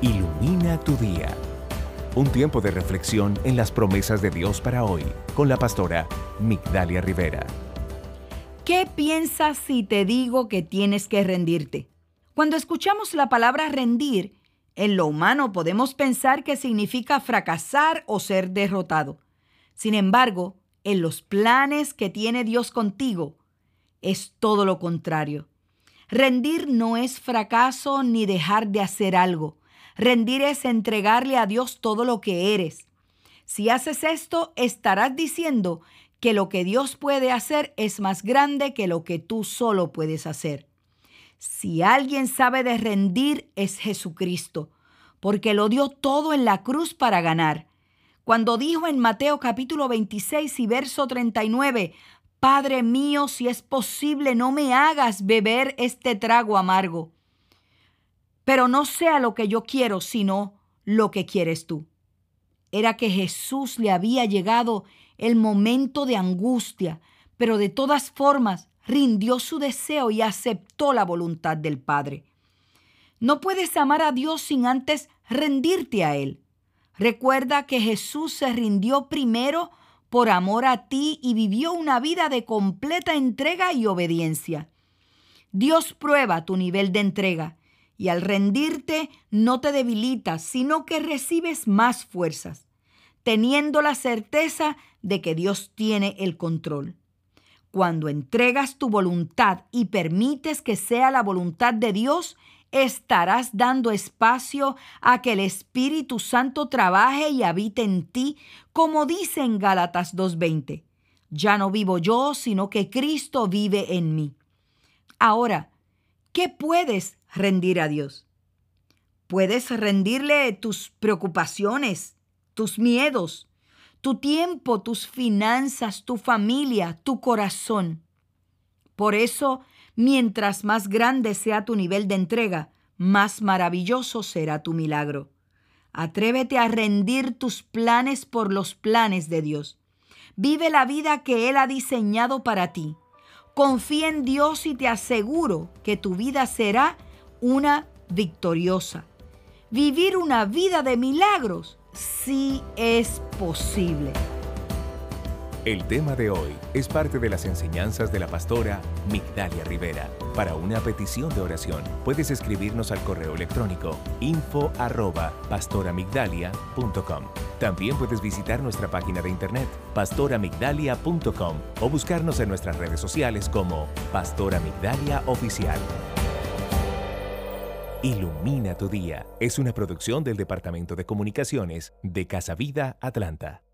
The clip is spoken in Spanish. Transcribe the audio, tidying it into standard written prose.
Ilumina tu día. Un tiempo de reflexión en las promesas de Dios para hoy, con la pastora Migdalia Rivera. ¿Qué piensas si te digo que tienes que rendirte? Cuando escuchamos la palabra rendir, en lo humano podemos pensar que significa fracasar o ser derrotado. Sin embargo, en los planes que tiene Dios contigo, es todo lo contrario. Rendir no es fracaso ni dejar de hacer algo. Rendir es entregarle a Dios todo lo que eres. Si haces esto, estarás diciendo que lo que Dios puede hacer es más grande que lo que tú solo puedes hacer. Si alguien sabe de rendir, es Jesucristo, porque lo dio todo en la cruz para ganar. Cuando dijo en Mateo capítulo 26 y verso 39, Padre mío, si es posible, no me hagas beber este trago amargo. Pero no sea lo que yo quiero, sino lo que quieres tú. Era que Jesús le había llegado el momento de angustia, pero de todas formas rindió su deseo y aceptó la voluntad del Padre. No puedes amar a Dios sin antes rendirte a Él. Recuerda que Jesús se rindió primero por amor a ti y vivió una vida de completa entrega y obediencia. Dios prueba tu nivel de entrega y al rendirte no te debilitas, sino que recibes más fuerzas, teniendo la certeza de que Dios tiene el control. Cuando entregas tu voluntad y permites que sea la voluntad de Dios, estarás dando espacio a que el Espíritu Santo trabaje y habite en ti, como dice en Gálatas 2:20. Ya no vivo yo, sino que Cristo vive en mí. Ahora, ¿qué puedes rendir a Dios? Puedes rendirle tus preocupaciones, tus miedos, tu tiempo, tus finanzas, tu familia, tu corazón. Por eso, mientras más grande sea tu nivel de entrega, más maravilloso será tu milagro. Atrévete a rendir tus planes por los planes de Dios. Vive la vida que Él ha diseñado para ti. Confía en Dios y te aseguro que tu vida será una victoriosa. Vivir una vida de milagros sí es posible. El tema de hoy es parte de las enseñanzas de la pastora Migdalia Rivera. Para una petición de oración, puedes escribirnos al correo electrónico info@pastoramigdalia.com. También puedes visitar nuestra página de internet pastoramigdalia.com o buscarnos en nuestras redes sociales como Pastora Migdalia Oficial. Ilumina tu día es una producción del Departamento de Comunicaciones de Casa Vida Atlanta.